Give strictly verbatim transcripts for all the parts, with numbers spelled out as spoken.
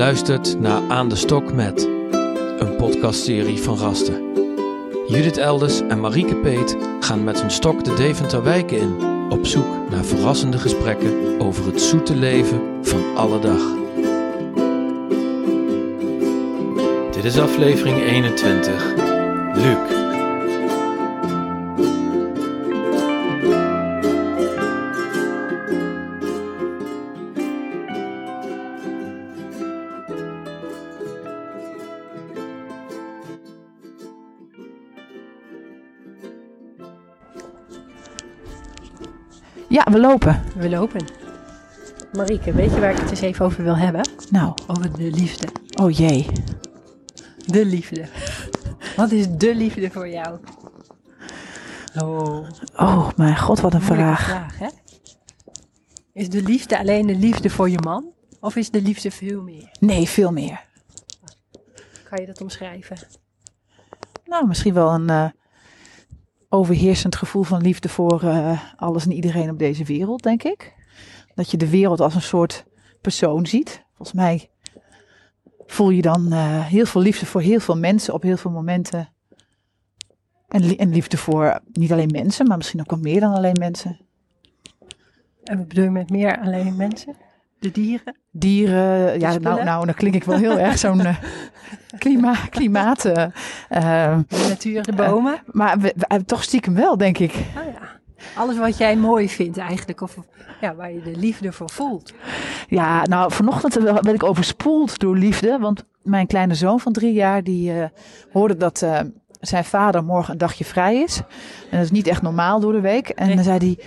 luistert naar Aan de Stok Met, een podcastserie van Raster. Judith Elders en Marieke Peet gaan met hun stok de Deventer wijken in, op zoek naar verrassende gesprekken over het zoete leven van alle dag. Dit is aflevering eenentwintig, Luc. Ja, we lopen. We lopen. Marieke, weet je waar ik het eens even over wil hebben? Nou. Over de liefde. Oh jee. De liefde. Wat is de liefde voor jou? Oh. Oh mijn god, wat een vraag. vraag hè? Is de liefde alleen de liefde voor je man? Of is de liefde veel meer? Nee, veel meer. Kan je dat omschrijven? Nou, misschien wel een... Uh... overheersend gevoel van liefde voor uh, alles en iedereen op deze wereld, denk ik. Dat je de wereld als een soort persoon ziet. Volgens mij voel je dan uh, heel veel liefde voor heel veel mensen op heel veel momenten. En, li- en liefde voor niet alleen mensen, maar misschien ook wel meer dan alleen mensen. En wat bedoel je met meer alleen mensen? De dieren? Dieren, de ja, nou, nou, dan klink ik wel heel erg zo'n uh, klima, klimaat. Uh, de natuur, de bomen. Uh, maar we, we, we, toch stiekem wel, denk ik. Oh ja. Alles wat jij mooi vindt eigenlijk, of ja, waar je de liefde voor voelt. Ja, nou, vanochtend werd ik overspoeld door liefde, want mijn kleine zoon van drie jaar, die uh, hoorde dat... Uh, zijn vader morgen een dagje vrij is. En dat is niet echt normaal door de week. En nee. Dan zei hij...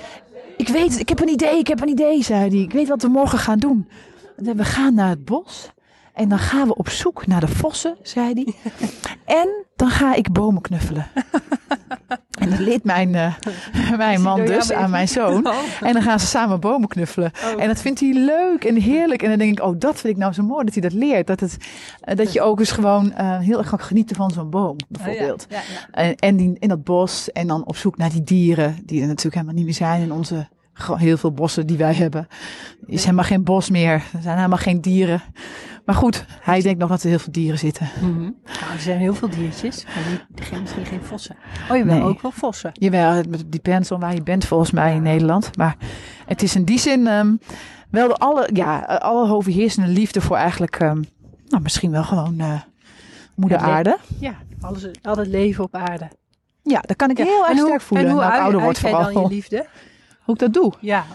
Ik weet het, ik heb een idee, ik heb een idee, zei hij. Ik weet wat we morgen gaan doen. We gaan naar het bos en dan gaan we op zoek naar de vossen, zei hij. En dan ga ik bomen knuffelen. En dat leert mijn, uh, mijn man dus aan mijn zoon. En dan gaan ze samen bomen knuffelen. En dat vindt hij leuk en heerlijk. En dan denk ik, oh, dat vind ik nou zo mooi dat hij dat leert. Dat, het, dat je ook eens gewoon uh, heel erg kan genieten van zo'n boom, bijvoorbeeld. Ja, ja, ja. En, en die, in dat bos en dan op zoek naar die dieren, die er natuurlijk helemaal niet meer zijn in onze... Heel veel bossen die wij hebben. Er is helemaal geen bos meer. Er zijn helemaal geen dieren. Maar goed, hij denkt nog dat er heel veel dieren zitten. Mm-hmm. Nou, er zijn heel veel diertjes. Maar die, misschien geen vossen. Oh, je wil nee. ook wel vossen. Jawel, het depends on waar je bent volgens mij in Nederland. Maar het is in die zin um, wel de alle, ja, alle overheersende liefde voor eigenlijk... Um, nou, misschien wel gewoon uh, moeder le- aarde. Ja, alles, al het leven op aarde. Ja, dat kan ik ja, heel erg sterk voelen. En hoe nou, ouder wordt vooral. Dan je liefde... Hoe ik dat doe? Ja,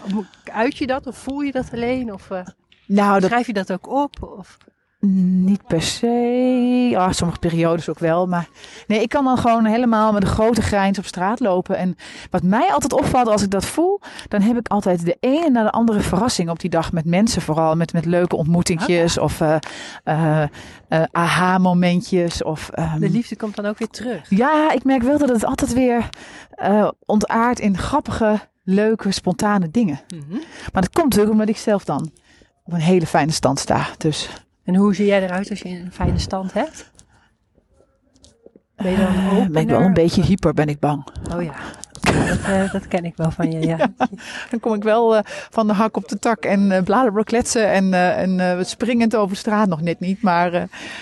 uit je dat of voel je dat alleen? Of uh, nou, dat... schrijf je dat ook op? Of... Niet per se. Oh, sommige periodes ook wel. Maar nee, ik kan dan gewoon helemaal met een grote grijns op straat lopen. En wat mij altijd opvalt als ik dat voel, dan heb ik altijd de ene na de andere verrassing op die dag. Met mensen vooral. Met, met leuke ontmoetingjes okay. of uh, uh, uh, aha-momentjes. Of, um... De liefde komt dan ook weer terug. Ja, ik merk wel dat het altijd weer uh, ontaardt in grappige... leuke, spontane dingen. Mm-hmm. Maar dat komt natuurlijk omdat ik zelf dan op een hele fijne stand sta. Dus. En hoe zie jij eruit als je een fijne stand hebt? Ben je dan uh, ben ik wel een beetje hyper, ben ik bang. Oh ja, dat, uh, dat ken ik wel van je. Ja. Ja, dan kom ik wel uh, van de hak op de tak en uh, bladerblok kletsen en, uh, en uh, springend over de straat nog net niet. Maar uh,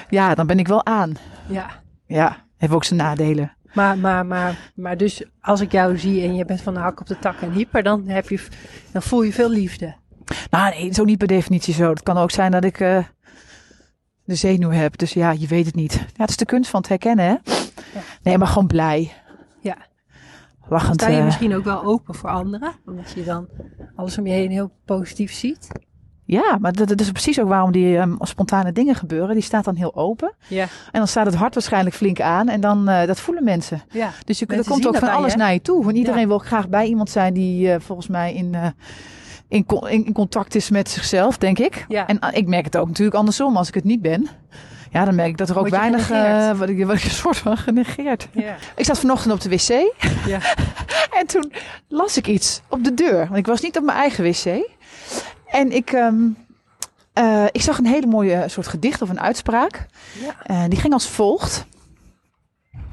ja, dan ben ik wel aan. Ja. Ja, heeft ook zijn nadelen. Maar, maar, maar, maar dus als ik jou zie en je bent van de hak op de tak en hyper, dan, heb je, dan voel je veel liefde. Nou nee, zo niet per definitie zo. Het kan ook zijn dat ik uh, de zenuw heb. Dus ja, je weet het niet. Ja, het is de kunst van het herkennen, hè? Ja. Nee, maar gewoon blij. Ja. Lachend. Sta je uh, misschien ook wel open voor anderen? Omdat je dan alles om je heen heel positief ziet. Ja, maar dat, dat is precies ook waarom die um, spontane dingen gebeuren. Die staat dan heel open. Ja. En dan staat het hart waarschijnlijk flink aan. En dan, uh, dat voelen mensen. Ja. Dus je, mensen er komt ook van alles je, naar je toe. Want iedereen ja. wil graag bij iemand zijn die uh, volgens mij in, uh, in, in, in contact is met zichzelf, denk ik. Ja. En uh, ik merk het ook natuurlijk andersom als ik het niet ben. Ja, dan merk ik dat er ook weinig... Uh, wat ik een soort van genegeerd. Yeah. Ik zat vanochtend op de wc. Yeah. En toen las ik iets op de deur. Want ik was niet op mijn eigen wc. En ik, um, uh, ik zag een hele mooie soort gedicht of een uitspraak. Ja. Uh, die ging als volgt.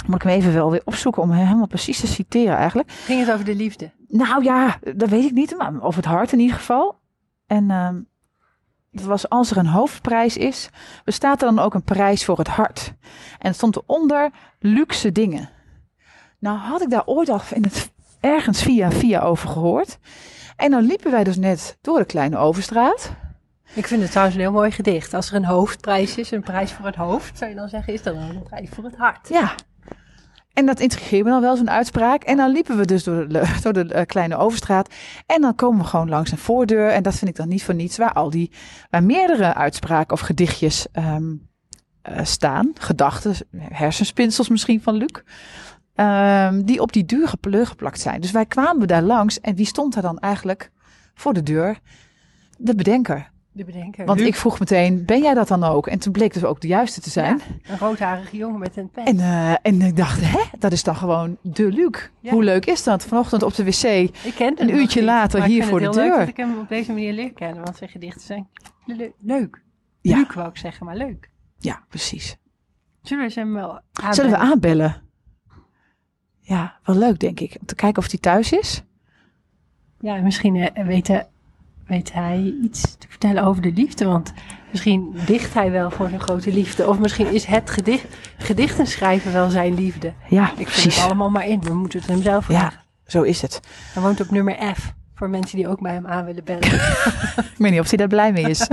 Moet ik hem even wel weer opzoeken om helemaal precies te citeren eigenlijk. Ging het over de liefde? Nou ja, dat weet ik niet. Maar over het hart in ieder geval. En um, dat was als er een hoofdprijs is, bestaat er dan ook een prijs voor het hart. En het stond eronder luxe dingen. Nou had ik daar ooit al in het, ergens via via over gehoord. En dan liepen wij dus net door de Kleine Overstraat. Ik vind het trouwens een heel mooi gedicht. Als er een hoofdprijs is, een prijs voor het hoofd, zou je dan zeggen, is dat dan een prijs voor het hart? Ja. En dat intrigeert me dan wel, zo'n uitspraak. En dan liepen we dus door de, door de uh, Kleine Overstraat. En dan komen we gewoon langs een voordeur. En dat vind ik dan niet voor niets. Waar al die, waar meerdere uitspraken of gedichtjes um, uh, staan. Gedachten, hersenspinsels misschien van Luc. Um, die op die duur geplakt zijn. Dus wij kwamen daar langs. En wie stond daar dan eigenlijk voor de deur? De bedenker. De bedenker. Want Luc. Ik vroeg meteen, ben jij dat dan ook? En toen bleek dus ook de juiste te zijn. Ja, een roodharige jongen met een pen. En, uh, en ik dacht, hè, dat is dan gewoon de Luc. Ja. Hoe leuk is dat? Vanochtend op de wc, een uurtje niet, later hier voor de deur. Ik vind het heel leuk dat ik hem op deze manier leer kennen. Want zijn gedichten zijn le- leuk. Ja. Luc wou ik zeggen, maar leuk. Ja, precies. Zullen we ze hem wel aanbellen? Zullen we aanbellen? Ja, wel leuk denk ik. Om te kijken of hij thuis is. Ja, misschien uh, weten... Weet hij iets te vertellen over de liefde? Want misschien dicht hij wel voor zijn grote liefde. Of misschien is het gedicht, gedichten schrijven wel zijn liefde. Ja, ik precies. Vind het allemaal maar in. We moeten het hem zelf vragen. Ja, zo is het. Hij woont op nummer F. Voor mensen die ook bij hem aan willen bellen. Ik weet niet of hij daar blij mee is.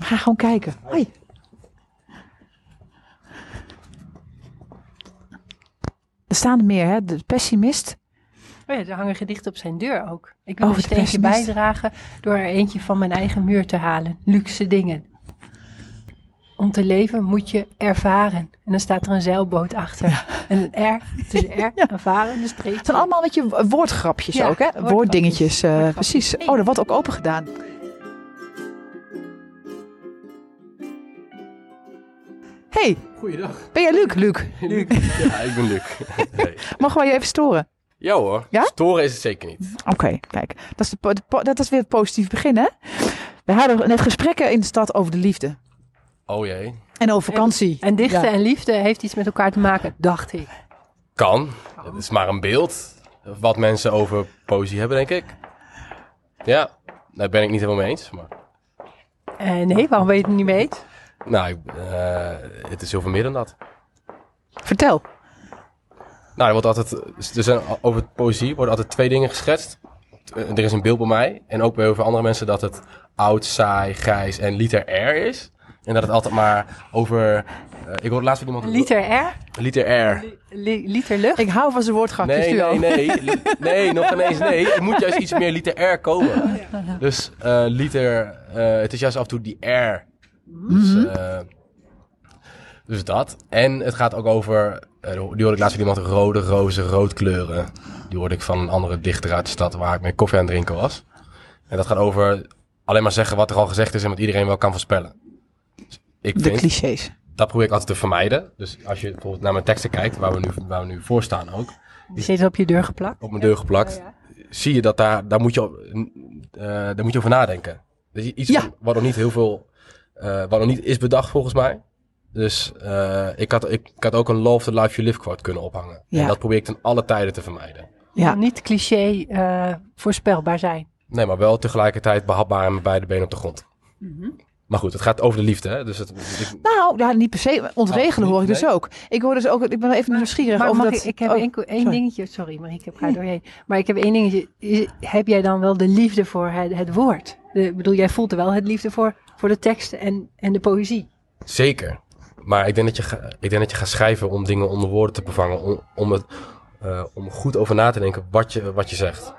Ga gewoon kijken. Hoi. Er staan er meer, hè? De pessimist... Oh ja, er hangen gedichten op zijn deur ook. Ik wil oh, een steentje bijdragen door er eentje van mijn eigen muur te halen. Luxe dingen. Om te leven moet je ervaren. En dan staat er een zeilboot achter. Ja. En een R, tussen R, ja. Ervaren, de streep. Het zijn allemaal een beetje woordgrapjes ja, ook, hè? Woordgrapjes, woorddingetjes, uh, precies. Oh, er wordt ook open gedaan. Hey. Goeiedag. Ben jij Luc? Luc. Luc. Ja, ik ben Luc. Hey. Mogen wij je even storen? Ja hoor, ja? Storen is het zeker niet. Oké, okay, kijk. Dat is, de po- de po- dat is weer het positief begin, hè? We hadden net gesprekken in de stad over de liefde. Oh jee. En over vakantie. En, en dichten ja. En liefde heeft iets met elkaar te maken, dacht ik. Kan. Het is maar een beeld wat mensen over poëzie hebben, denk ik. Ja, daar ben ik niet helemaal mee eens. Maar... Uh, nee, waarom ben je het niet mee eens? Nou, uh, het is heel veel meer dan dat. Vertel. Nou, er wordt altijd, er zijn, over poëzie worden altijd twee dingen geschetst. Er is een beeld bij mij en ook bij heel veel andere mensen dat het oud, saai, grijs en literair is. En dat het altijd maar over... Uh, ik hoorde laatst van iemand... Literair? Literair. Li- liter lucht? Ik hou van zijn woordgrapjes. Nee, nee, nee, nee. Nee, nog ineens nee. Er moet juist iets meer literair komen. Dus uh, liter... Uh, het is juist af en toe die air. Dus... Uh, Dus dat. En het gaat ook over... Uh, die hoorde ik laatst van iemand rode, roze, roodkleuren. Die hoorde ik van een andere dichter uit de stad... waar ik mee koffie aan het drinken was. En dat gaat over alleen maar zeggen wat er al gezegd is... en wat iedereen wel kan voorspellen. Dus ik de vind, clichés. Dat probeer ik altijd te vermijden. Dus als je bijvoorbeeld naar mijn teksten kijkt... waar we nu, waar we nu voor staan ook... Die zit op je deur geplakt? Op mijn deur geplakt. Ja, ja. Zie je dat daar... Daar moet je, uh, daar moet je over nadenken. Dus iets ja. wat nog niet heel veel... Uh, wat nog niet is bedacht volgens mij... Dus uh, ik, had, ik, ik had ook een Love the Life You Live quote kunnen ophangen. Ja. En dat probeer ik ten alle tijden te vermijden. Ja. Niet cliché uh, voorspelbaar zijn. Nee, maar wel tegelijkertijd behapbaar en met beide benen op de grond. Mm-hmm. Maar goed, het gaat over de liefde. Hè? Dus het, ik... Nou, ja, niet per se. Ontregelen hoor ik nee. dus ook. Ik hoor dus ook, ik ben even maar, nieuwsgierig. Maar over dat... ik, ik heb één oh, sorry. dingetje, sorry Marieke, ik ga er doorheen. Maar ik heb één dingetje. Is, heb jij dan wel de liefde voor het, het woord? De, ik bedoel, jij voelt er wel het liefde voor, voor de tekst en, en de poëzie. Zeker. Maar ik denk, dat je ga, ik denk dat je gaat schrijven om dingen onder woorden te bevangen. Om, om, het, uh, om goed over na te denken wat je, wat je zegt.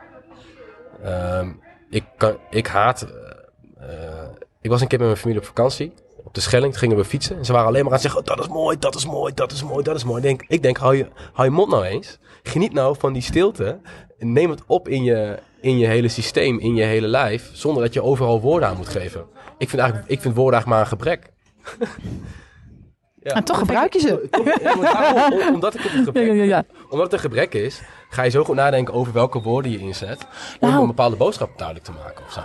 Um, ik, kan, ik haat... Uh, ik was een keer met mijn familie op vakantie. Op de Schelling gingen we fietsen. En ze waren alleen maar aan het zeggen... Oh, dat is mooi, dat is mooi, dat is mooi, dat is mooi. Ik denk, ik denk hou, je, hou je mond nou eens. Geniet nou van die stilte. Neem het op in je, in je hele systeem, in je hele lijf. Zonder dat je overal woorden aan moet geven. Ik vind, eigenlijk, ik vind woorden eigenlijk maar een gebrek. Ja. En toch gebruik je ze. Omdat het een gebrek, ja, ja, ja. Omdat het een gebrek is, ga je zo goed nadenken over welke woorden je inzet. Om nou. een bepaalde boodschap duidelijk te maken. Of zo.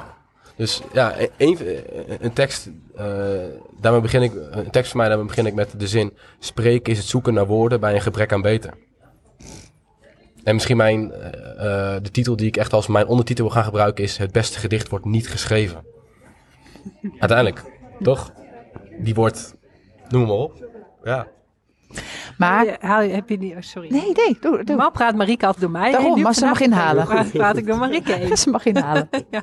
Dus ja, een, een tekst, uh, daarmee begin ik, een tekst van mij, daarmee begin ik met de zin. Spreken is het zoeken naar woorden bij een gebrek aan beter. En misschien mijn, uh, uh, de titel die ik echt als mijn ondertitel wil gaan gebruiken is... Het beste gedicht wordt niet geschreven. Uiteindelijk, toch? Die wordt... Noem maar op. Ja. Maar nee, haal je, heb je die? Oh, sorry. Nee, nee. Doe, doe. Maar praat Marieke af door mij. Daarom, hey, maar ze mag inhalen. Praat, praat ik door Marieke heen. Ze mag inhalen. Ja.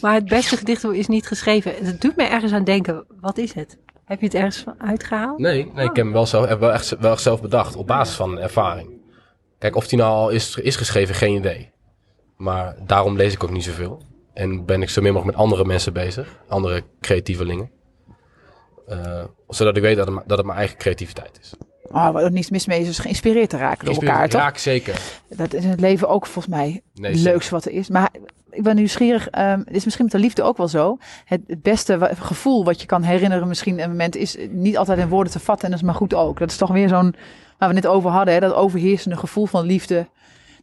Maar het beste gedicht is niet geschreven. Het doet mij ergens aan denken. Wat is het? Heb je het ergens uitgehaald? Nee, nee oh. ik heb hem wel zelf, wel echt, wel echt zelf bedacht. Op basis van ervaring. Kijk, of die nou al is, is geschreven, geen idee. Maar daarom lees ik ook niet zoveel. En ben ik zo min mogelijk met andere mensen bezig. Andere creatievelingen. Uh, zodat ik weet dat het, dat het mijn eigen creativiteit is. Oh, wat er niets mis mee is, is geïnspireerd te raken door elkaar, toch? Raak, zeker. Dat is in het leven ook volgens mij nee, het leukste wat er is. Maar ik ben nieuwsgierig, um, is misschien met de liefde ook wel zo. Het, het beste wa- gevoel wat je kan herinneren misschien een moment is niet altijd in woorden te vatten. En dat is maar goed ook. Dat is toch weer zo'n, waar we net over hadden, hè, dat overheersende gevoel van liefde.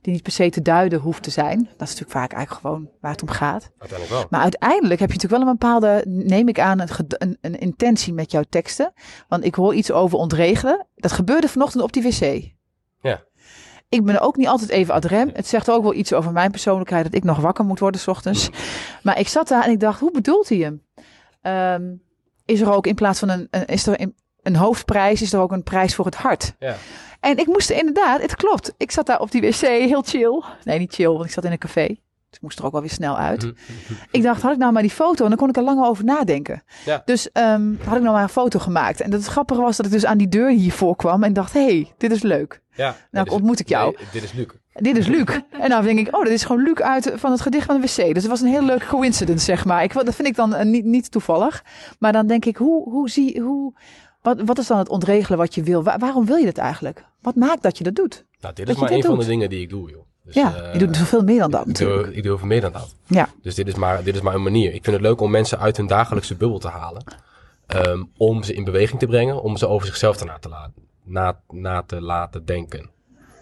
Die niet per se te duiden hoeft te zijn. Dat is natuurlijk vaak eigenlijk gewoon waar het om gaat. Uiteindelijk wel. Maar uiteindelijk heb je natuurlijk wel een bepaalde, neem ik aan, een, een, een intentie met jouw teksten. Want ik hoor iets over ontregelen. Dat gebeurde vanochtend op die wc. Ja. Ik ben ook niet altijd even ad rem. Het zegt ook wel iets over mijn persoonlijkheid, dat ik nog wakker moet worden 's ochtends. Maar ik zat daar en ik dacht, hoe bedoelt hij hem? Um, is er ook in plaats van een, een is er in, een hoofdprijs, is er ook een prijs voor het hart. Ja. En ik moest inderdaad, het klopt. Ik zat daar op die wc, heel chill. Nee, niet chill, want ik zat in een café. Dus ik moest er ook wel weer snel uit. Ik dacht, had ik nou maar die foto? En dan kon ik er lang over nadenken. Ja. Dus um, had ik nou maar een foto gemaakt. En dat het grappige was dat ik dus aan die deur hiervoor kwam. En dacht, hé, hey, dit is leuk. Ja, nou, ontmoet ik jou. Nee, dit is Luc. Dit is Luc. En dan denk ik, oh, dat is gewoon Luc uit van het gedicht van de wc. Dus het was een heel leuke coincidence, zeg maar. Ik, dat vind ik dan uh, niet, niet toevallig. Maar dan denk ik, hoe, hoe zie hoe Wat, wat is dan het ontregelen wat je wil? Waar, waarom wil je dat eigenlijk? Wat maakt dat je dat doet? Nou, dit is maar een van de dingen die ik doe, joh. Dus, ja, uh, je doet veel meer dan dat. Ik doe, ik doe veel meer dan dat. Ja. Dus dit is, maar, dit is maar een manier. Ik vind het leuk om mensen uit hun dagelijkse bubbel te halen. Um, om ze in beweging te brengen. Om ze over zichzelf te na, te laten, na, na te laten denken.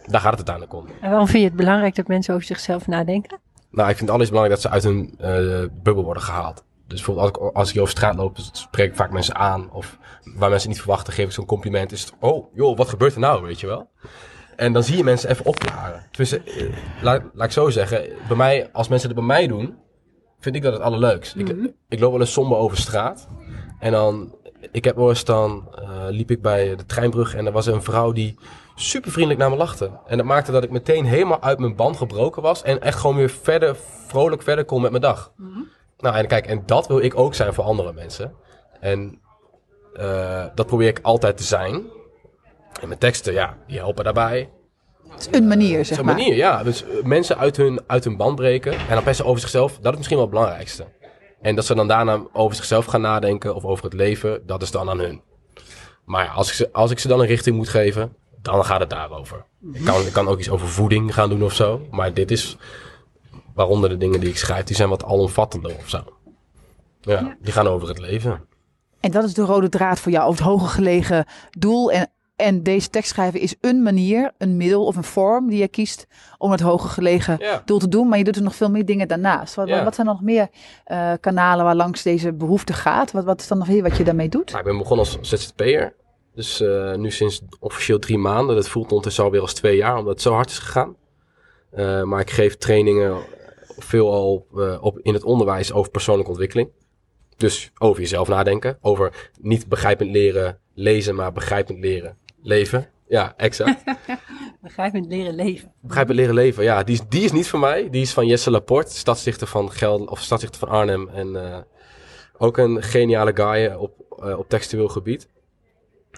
Daar gaat het uiteindelijk om. En waarom vind je het belangrijk dat mensen over zichzelf nadenken? Nou, ik vind het alles belangrijk dat ze uit hun uh, bubbel worden gehaald. Dus bijvoorbeeld als ik, als ik over straat loop, spreek ik vaak mensen aan. Of waar mensen niet verwachten, geef ik zo'n compliment. Is het, oh, joh, wat gebeurt er nou, weet je wel? En dan zie je mensen even opklaren. Tenminste, laat, laat ik zo zeggen. Bij mij, als mensen het bij mij doen, vind ik dat het allerleukst. Mm-hmm. Ik, ik loop wel eens somber over straat. En dan, ik heb wel eens dan, uh, liep ik bij de treinbrug. En er was een vrouw die super vriendelijk naar me lachte. En dat maakte dat ik meteen helemaal uit mijn band gebroken was. En echt gewoon weer verder, vrolijk verder kon met mijn dag. Mm-hmm. Nou, en kijk, en dat wil ik ook zijn voor andere mensen. En uh, dat probeer ik altijd te zijn. En mijn teksten, ja, die helpen daarbij. Het is een manier, uh, zeg maar. Het is een manier, ja. Dus uh, mensen uit hun, uit hun band breken. En dan pesten over zichzelf, dat is misschien wel het belangrijkste. En dat ze dan daarna over zichzelf gaan nadenken of over het leven, dat is dan aan hun. Maar ja, als ik ze, als ik ze dan een richting moet geven, dan gaat het daarover. Ik kan, ik kan ook iets over voeding gaan doen of zo. Maar dit is... Waaronder de dingen die ik schrijf, die zijn wat alomvattender of zo. Ja, ja, die gaan over het leven. En dat is de rode draad voor jou, over het hoger gelegen doel. En, en deze tekst schrijven is een manier, een middel of een vorm die je kiest om het hoger gelegen ja. doel te doen. Maar je doet er nog veel meer dingen daarnaast. Wat, ja. wat zijn er nog meer uh, kanalen waar langs deze behoefte gaat? Wat, wat is dan nog weer wat je daarmee doet? Nou, ik ben begonnen als Z Z P'er. Dus uh, nu sinds officieel drie maanden. Dat voelt ondertussen alweer als twee jaar, omdat het zo hard is gegaan. Uh, maar ik geef trainingen... veelal uh, op, in het onderwijs over persoonlijke ontwikkeling. Dus over jezelf nadenken. Over niet begrijpend leren lezen, maar begrijpend leren leven. Ja, exact. Begrijpend leren leven. Begrijpend leren leven, ja. Die is, die is niet van mij. Die is van Jesse Laporte, stadsdichter van, Geld, of stadsdichter van Arnhem. En uh, ook een geniale guy op, uh, op textueel gebied.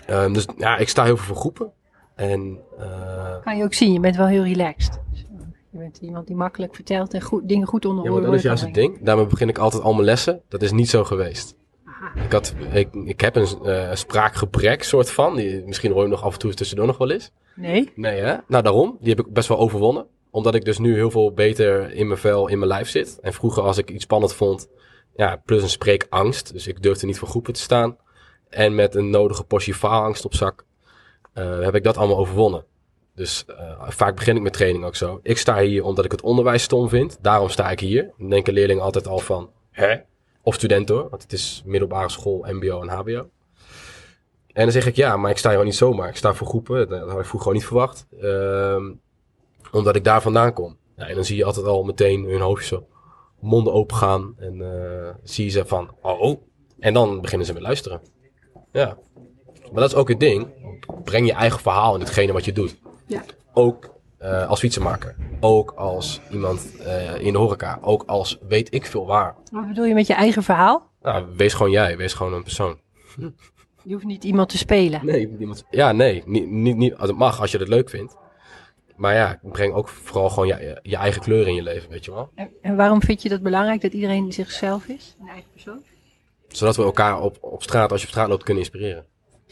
Um, dus ja, ik sta heel veel voor groepen. En, uh, kan je ook zien, je bent wel heel relaxed. Je bent iemand die makkelijk vertelt en goed, dingen goed onder woorden. Ja, maar dat is juist het ding. Daarmee begin ik altijd al mijn lessen. Dat is niet zo geweest. Aha. Ik, had, ik, ik heb een uh, spraakgebrek soort van. Die, misschien hoor je nog af en toe tussendoor nog wel eens. Nee? Nee, hè? Nou, daarom. Die heb ik best wel overwonnen. Omdat ik dus nu heel veel beter in mijn vel, in mijn lijf zit. En vroeger als ik iets spannend vond, ja, plus een spreekangst. Dus ik durfde niet voor groepen te staan. En met een nodige portie faalangst op zak uh, heb ik dat allemaal overwonnen. Dus uh, vaak begin ik met training ook zo. Ik sta hier omdat ik het onderwijs stom vind. Daarom sta ik hier. Dan denken leerlingen altijd al van, hè? Of studenten hoor. Want het is middelbare school, mbo en hbo. En dan zeg ik, ja, maar ik sta hier wel niet zomaar. Ik sta voor groepen. Dat had ik vroeger gewoon niet verwacht. Uh, omdat ik daar vandaan kom. Ja, en dan zie je altijd al meteen hun hoofdje zo monden open gaan. En uh, zie je ze van, oh. En dan beginnen ze met luisteren. Ja. Maar dat is ook het ding. Breng je eigen verhaal in hetgene wat je doet. Ja. Ook uh, als fietsenmaker. Ook als iemand uh, in de horeca. Ook als weet ik veel waar. Wat bedoel je met je eigen verhaal? Nou, wees gewoon jij. Wees gewoon een persoon. Hm. Je hoeft niet iemand te spelen. Nee, niemand, ja, nee. Niet, niet, niet, het mag als je het leuk vindt. Maar ja, breng ook vooral gewoon je, je eigen kleur in je leven, weet je wel. En, en waarom vind je dat belangrijk, dat iedereen zichzelf is? Een eigen persoon? Zodat we elkaar op, op straat, als je op straat loopt, kunnen inspireren.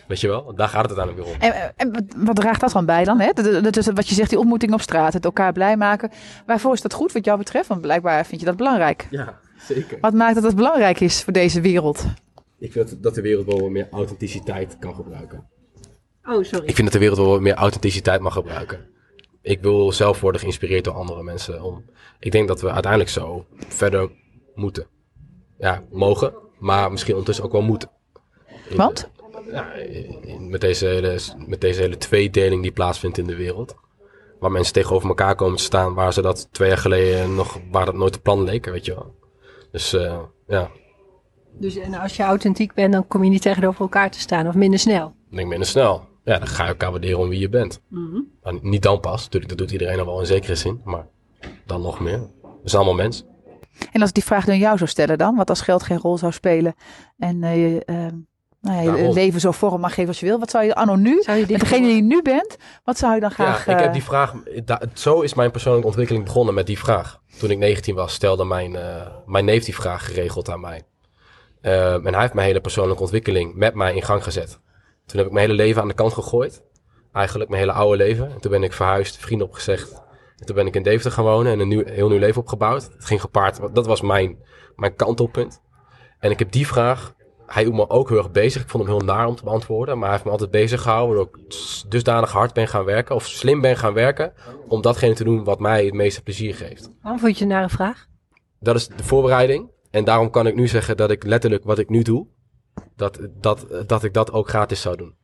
Weet je wel, daar gaat het uiteindelijk weer om. En, en wat draagt dat dan bij dan? Hè? Dat, dat is wat je zegt, die ontmoeting op straat, het elkaar blij maken. Waarvoor is dat goed wat jou betreft? Want blijkbaar vind je dat belangrijk. Ja, zeker. Wat maakt dat het belangrijk is voor deze wereld? Ik vind dat de wereld wel wat meer authenticiteit kan gebruiken. Oh, sorry. Ik vind dat de wereld wel wat meer authenticiteit mag gebruiken. Ik wil zelf worden geïnspireerd door andere mensen. Om, ik denk dat we uiteindelijk zo verder moeten. Ja, mogen. Maar misschien ondertussen ook wel moeten. In, Want? Ja, in, met, deze hele, met deze hele tweedeling die plaatsvindt in de wereld. Waar mensen tegenover elkaar komen te staan. Waar ze dat twee jaar geleden nog... Waar dat nooit het plan leek, weet je wel. Dus uh, ja... Dus en als je authentiek bent, dan kom je niet tegenover elkaar te staan. Of minder snel. Ik denk minder snel. Ja, dan ga je elkaar waarderen om wie je bent. Mm-hmm. Maar niet dan pas. Natuurlijk, dat doet iedereen al wel in zekere zin. Maar dan nog meer. We zijn allemaal mensen. En als ik die vraag aan jou zou stellen dan? Wat als geld geen rol zou spelen? En uh, je, uh, nou ja, je nou, leven zo vorm mag geven als je wil. Wat zou je anno nu, zou je dit met degene die je nu bent, wat zou je dan graag... Ja, ik heb die vraag... Da, zo is mijn persoonlijke ontwikkeling begonnen met die vraag. Toen ik negentien was, stelde mijn, uh, mijn neef die vraag geregeld aan mij. Uh, en hij heeft mijn hele persoonlijke ontwikkeling met mij in gang gezet. Toen heb ik mijn hele leven aan de kant gegooid. Eigenlijk mijn hele oude leven. En toen ben ik verhuisd, vrienden opgezegd. En toen ben ik in Deventer gaan wonen en een nieuw, heel nieuw leven opgebouwd. Het ging gepaard. Dat was mijn, mijn kantelpunt. En ik heb die vraag... Hij hield me ook heel erg bezig. Ik vond hem heel naar om te beantwoorden. Maar hij heeft me altijd bezig gehouden. Waardoor ik dusdanig hard ben gaan werken. Of slim ben gaan werken. Om datgene te doen wat mij het meeste plezier geeft. Waarom vond je een nare vraag? Dat is de voorbereiding. En daarom kan ik nu zeggen dat ik letterlijk wat ik nu doe, dat, dat, dat ik dat ook gratis zou doen.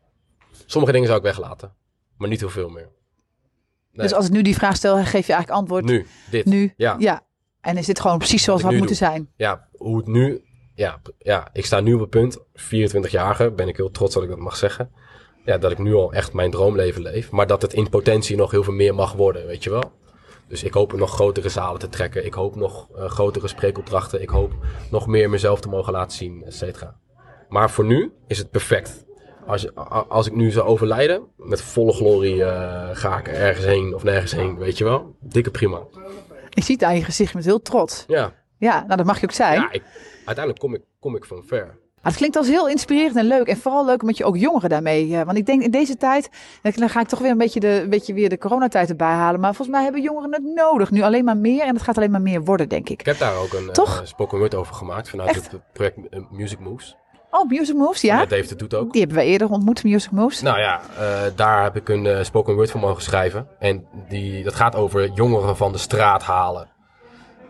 Sommige dingen zou ik weglaten, maar niet heel veel meer. Nee. Dus als ik nu die vraag stel, geef je eigenlijk antwoord. Nu, dit. Nu, ja. ja. En is dit gewoon precies zoals wat we moeten zijn? Ja, hoe het nu... Ja, ja, ik sta nu op het punt, vierentwintigjarige, ben ik heel trots dat ik dat mag zeggen. Ja, dat ik nu al echt mijn droomleven leef, maar dat het in potentie nog heel veel meer mag worden, weet je wel. Dus ik hoop nog grotere zalen te trekken. Ik hoop nog uh, grotere spreekopdrachten. Ik hoop nog meer mezelf te mogen laten zien, et cetera. Maar voor nu is het perfect. Als, als ik nu zou overlijden, met volle glorie uh, ga ik ergens heen of nergens heen, weet je wel. Dikke prima. Ik zie het aan je gezicht met heel trots. Ja. Ja, nou dat mag je ook zijn. Ja, ik, uiteindelijk kom ik, kom ik van ver. Het klinkt als heel inspirerend en leuk. En vooral leuk omdat je ook jongeren daarmee... Want ik denk in deze tijd... Dan ga ik toch weer een beetje de, een beetje weer de coronatijd erbij halen. Maar volgens mij hebben jongeren het nodig. Nu alleen maar meer. En het gaat alleen maar meer worden, denk ik. Ik heb daar ook een uh, spoken word over gemaakt. Vanuit Echt? het project Music Moves. Oh, Music Moves, ja. En dat David doet ook. Die hebben we eerder ontmoet, Music Moves. Nou ja, uh, daar heb ik een uh, spoken word voor mogen schrijven. En die, dat gaat over jongeren van de straat halen.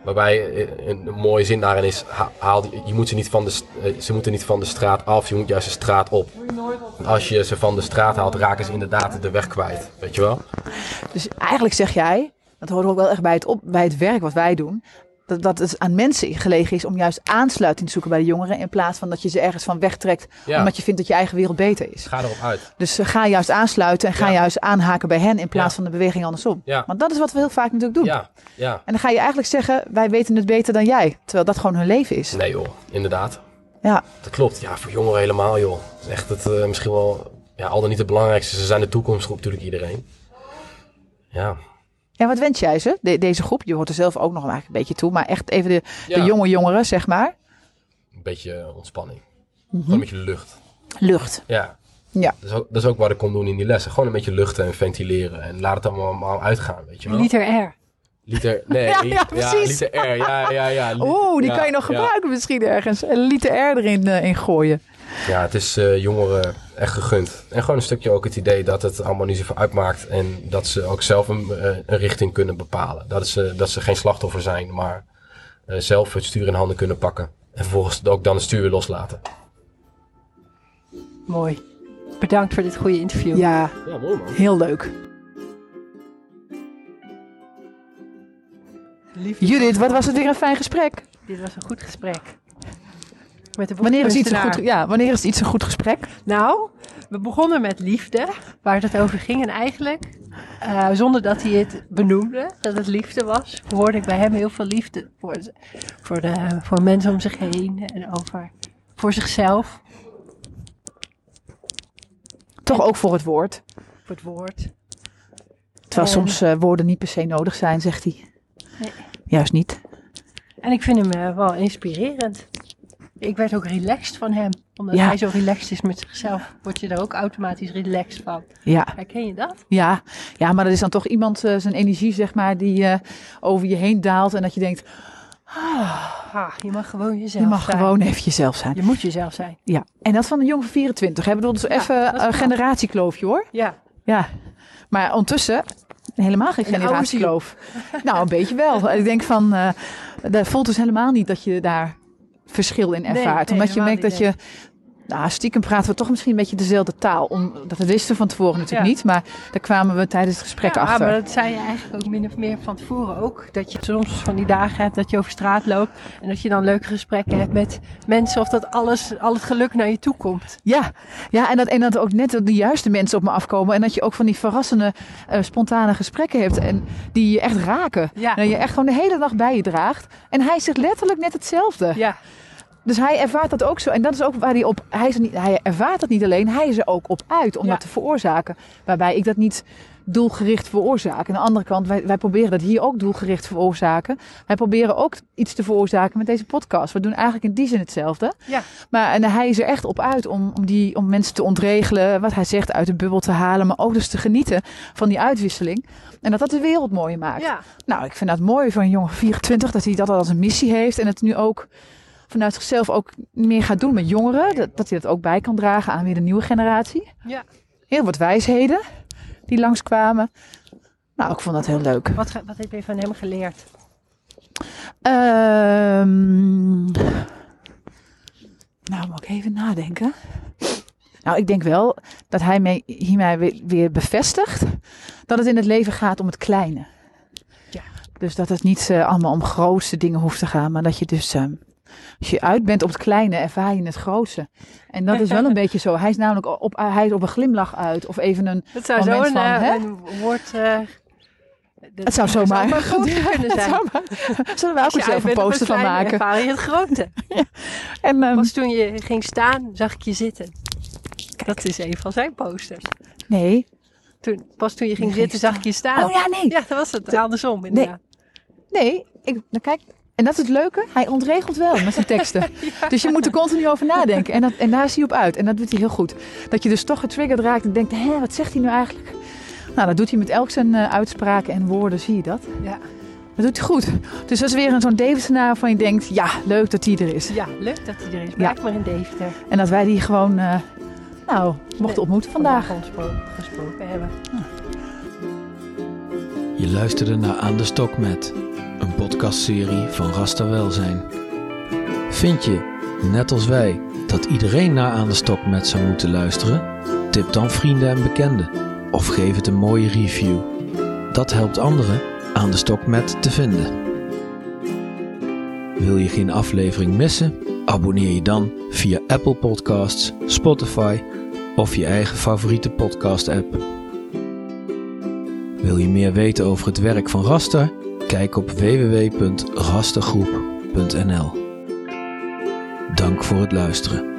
Waarbij een mooie zin daarin is, haal, je moet ze, niet van de, ze moeten niet van de straat af, je moet juist de straat op. Want als je ze van de straat haalt, raken ze inderdaad de weg kwijt, weet je wel? Dus eigenlijk zeg jij, dat hoort ook wel echt bij het, op, bij het werk wat wij doen, dat, dat het aan mensen gelegen is om juist aansluiting te zoeken bij de jongeren, in plaats van dat je ze ergens van wegtrekt, ja. Omdat je vindt dat je eigen wereld beter is. Ga erop uit. Dus ga juist aansluiten en ga ja. juist aanhaken bij hen in plaats ja. van de beweging andersom. Ja. Want dat is wat we heel vaak natuurlijk doen. Ja. Ja. En dan ga je eigenlijk zeggen, wij weten het beter dan jij, terwijl dat gewoon hun leven is. Nee joh, inderdaad. Ja. Dat klopt. Ja, voor jongeren helemaal joh. Dat is echt het, uh, misschien wel, ja, al dan niet het belangrijkste. Ze zijn de toekomstgroep natuurlijk iedereen. Ja. Ja, wat wens jij ze, de, deze groep? Je hoort er zelf ook nog eigenlijk een beetje toe. Maar echt even de, ja. de jonge jongeren, zeg maar. Een beetje ontspanning. Mm-hmm. Een beetje lucht. Lucht. Ja. ja. Dat, is ook, dat is ook wat ik kon doen in die lessen. Gewoon een beetje luchten en ventileren. En laat het allemaal uitgaan, weet je wel. Liter air. Liter, nee. ja, ja, precies. Ja, liter air, ja, ja, ja. Liter, Oeh, die ja, kan je nog ja. gebruiken misschien ergens. Een liter air erin uh, in gooien. Ja, het is uh, jongeren echt gegund. En gewoon een stukje ook het idee dat het allemaal niet zoveel uitmaakt. En dat ze ook zelf een, uh, een richting kunnen bepalen. Dat ze, dat ze geen slachtoffer zijn, maar uh, zelf het stuur in handen kunnen pakken. En vervolgens ook dan het stuur weer loslaten. Mooi. Bedankt voor dit goede interview. Ja, ja mooi man. Heel leuk. Liefde. Judith, wat was het weer een fijn gesprek? Dit was een goed gesprek. Met de wanneer, is iets een goed, ja, wanneer is iets een goed gesprek? Nou, we begonnen met liefde, waar het over ging. En eigenlijk, uh, zonder dat hij het benoemde, dat het liefde was, hoorde ik bij hem heel veel liefde voor, voor, de, voor mensen om zich heen en over, voor zichzelf. Toch en, ook voor het woord. Voor het woord. Terwijl en, soms uh, woorden niet per se nodig zijn, zegt hij. Nee. Juist niet. En ik vind hem uh, wel inspirerend. Ik werd ook relaxed van hem. Omdat ja. hij zo relaxed is met zichzelf, word je daar ook automatisch relaxed van. Ja. Herken je dat? Ja, ja, maar dat is dan toch iemand, uh, zijn energie zeg maar, die uh, over je heen daalt. En dat je denkt, ah, ah, je mag gewoon jezelf zijn. Je mag zijn. gewoon even jezelf zijn. Je moet jezelf zijn. Ja. En dat van een jongen van vierentwintig. Ik bedoel, dus ja, even een generatiekloofje hoor. Ja. Ja. Maar ondertussen... Helemaal geen generatiekloof. Nou, een beetje wel. Ik denk van, uh, dat voelt dus helemaal niet dat je daar verschil in ervaart. Nee, nee, omdat je merkt dat je, nou, stiekem praten we toch misschien een beetje dezelfde taal. Om, dat wisten we van tevoren natuurlijk ja. niet, maar daar kwamen we tijdens het gesprek ja, achter. Maar dat zei je eigenlijk ook min of meer van tevoren ook. Dat je soms van die dagen hebt dat je over straat loopt en dat je dan leuke gesprekken hebt met mensen. Of dat alles, al het geluk naar je toe komt. Ja, ja en, dat, en dat ook net de juiste mensen op me afkomen. En dat je ook van die verrassende, uh, spontane gesprekken hebt en die je echt raken. Ja. En je echt gewoon de hele dag bij je draagt. En hij zegt letterlijk net hetzelfde. Ja. Dus hij ervaart dat ook zo. En dat is ook waar hij op... Hij, is niet, hij ervaart dat niet alleen. Hij is er ook op uit om ja. dat te veroorzaken. Waarbij ik dat niet doelgericht veroorzaak. Aan de andere kant, wij, wij proberen dat hier ook doelgericht veroorzaken. Wij proberen ook iets te veroorzaken met deze podcast. We doen eigenlijk in die zin hetzelfde. Ja. Maar en hij is er echt op uit om, om, die, om mensen te ontregelen. Wat hij zegt, uit de bubbel te halen. Maar ook dus te genieten van die uitwisseling. En dat dat de wereld mooier maakt. Ja. Nou, ik vind dat mooi van een jongen vierentwintig. Dat hij dat al als een missie heeft. En het nu ook... vanuit zichzelf ook meer gaat doen met jongeren. Dat, dat hij dat ook bij kan dragen aan weer de nieuwe generatie. Ja. Heel wat wijsheden die langskwamen. Nou, ik vond dat heel leuk. Wat, wat heb je van hem geleerd? Um, nou, moet ik even nadenken. Nou, ik denk wel dat hij mij, hiermee weer, weer bevestigt... dat het in het leven gaat om het kleine. Ja. Dus dat het niet uh, allemaal om grootste dingen hoeft te gaan... maar dat je dus... Uh, Als je uit bent op het kleine, ervaar je het grootste. En dat is wel een beetje zo. Hij is namelijk op, hij is op een glimlach uit. Of even een moment van... Het zou zo een, van, een woord... Uh, het zou zomaar zo goed kunnen zijn. Maar, zullen we ook eens even een poster van maken? Ervaar je het grote. Ja. En, um, Pas toen je ging staan, zag ik je zitten. Kijk. Dat is een van zijn posters. Nee. Toen, pas toen je ging nee, zitten, zag ik je staan. Oh ja, nee. Ja, dat was het. Andersom, inderdaad. Nee, nee ik, dan kijk... En dat is het leuke, hij ontregelt wel met zijn teksten. Ja. Dus je moet er continu over nadenken. En, dat, en daar is hij op uit. En dat doet hij heel goed. Dat je dus toch getriggerd raakt en denkt, hé, wat zegt hij nu eigenlijk? Nou, dat doet hij met elk zijn uh, uitspraken en woorden, zie je dat? Ja. Dat doet hij goed. Dus dat is weer een zo'n Deventer waarvan je denkt, ja, leuk dat hij er is. Ja, leuk dat hij er is. Blijf ja. maar in Deventer. En dat wij die gewoon, uh, nou, mochten ontmoeten vandaag. Vandaag gesproken hebben. Ja. Je luisterde naar Aan de Stok Met... een podcastserie van Raster Welzijn. Vind je, net als wij, dat iedereen naar Aan de Stok Met zou moeten luisteren? Tip dan vrienden en bekenden. Of geef het een mooie review. Dat helpt anderen Aan de Stok Met te vinden. Wil je geen aflevering missen? Abonneer je dan via Apple Podcasts, Spotify of je eigen favoriete podcast app. Wil je meer weten over het werk van Raster? Kijk op w w w punt rastergroep punt n l. Dank voor het luisteren.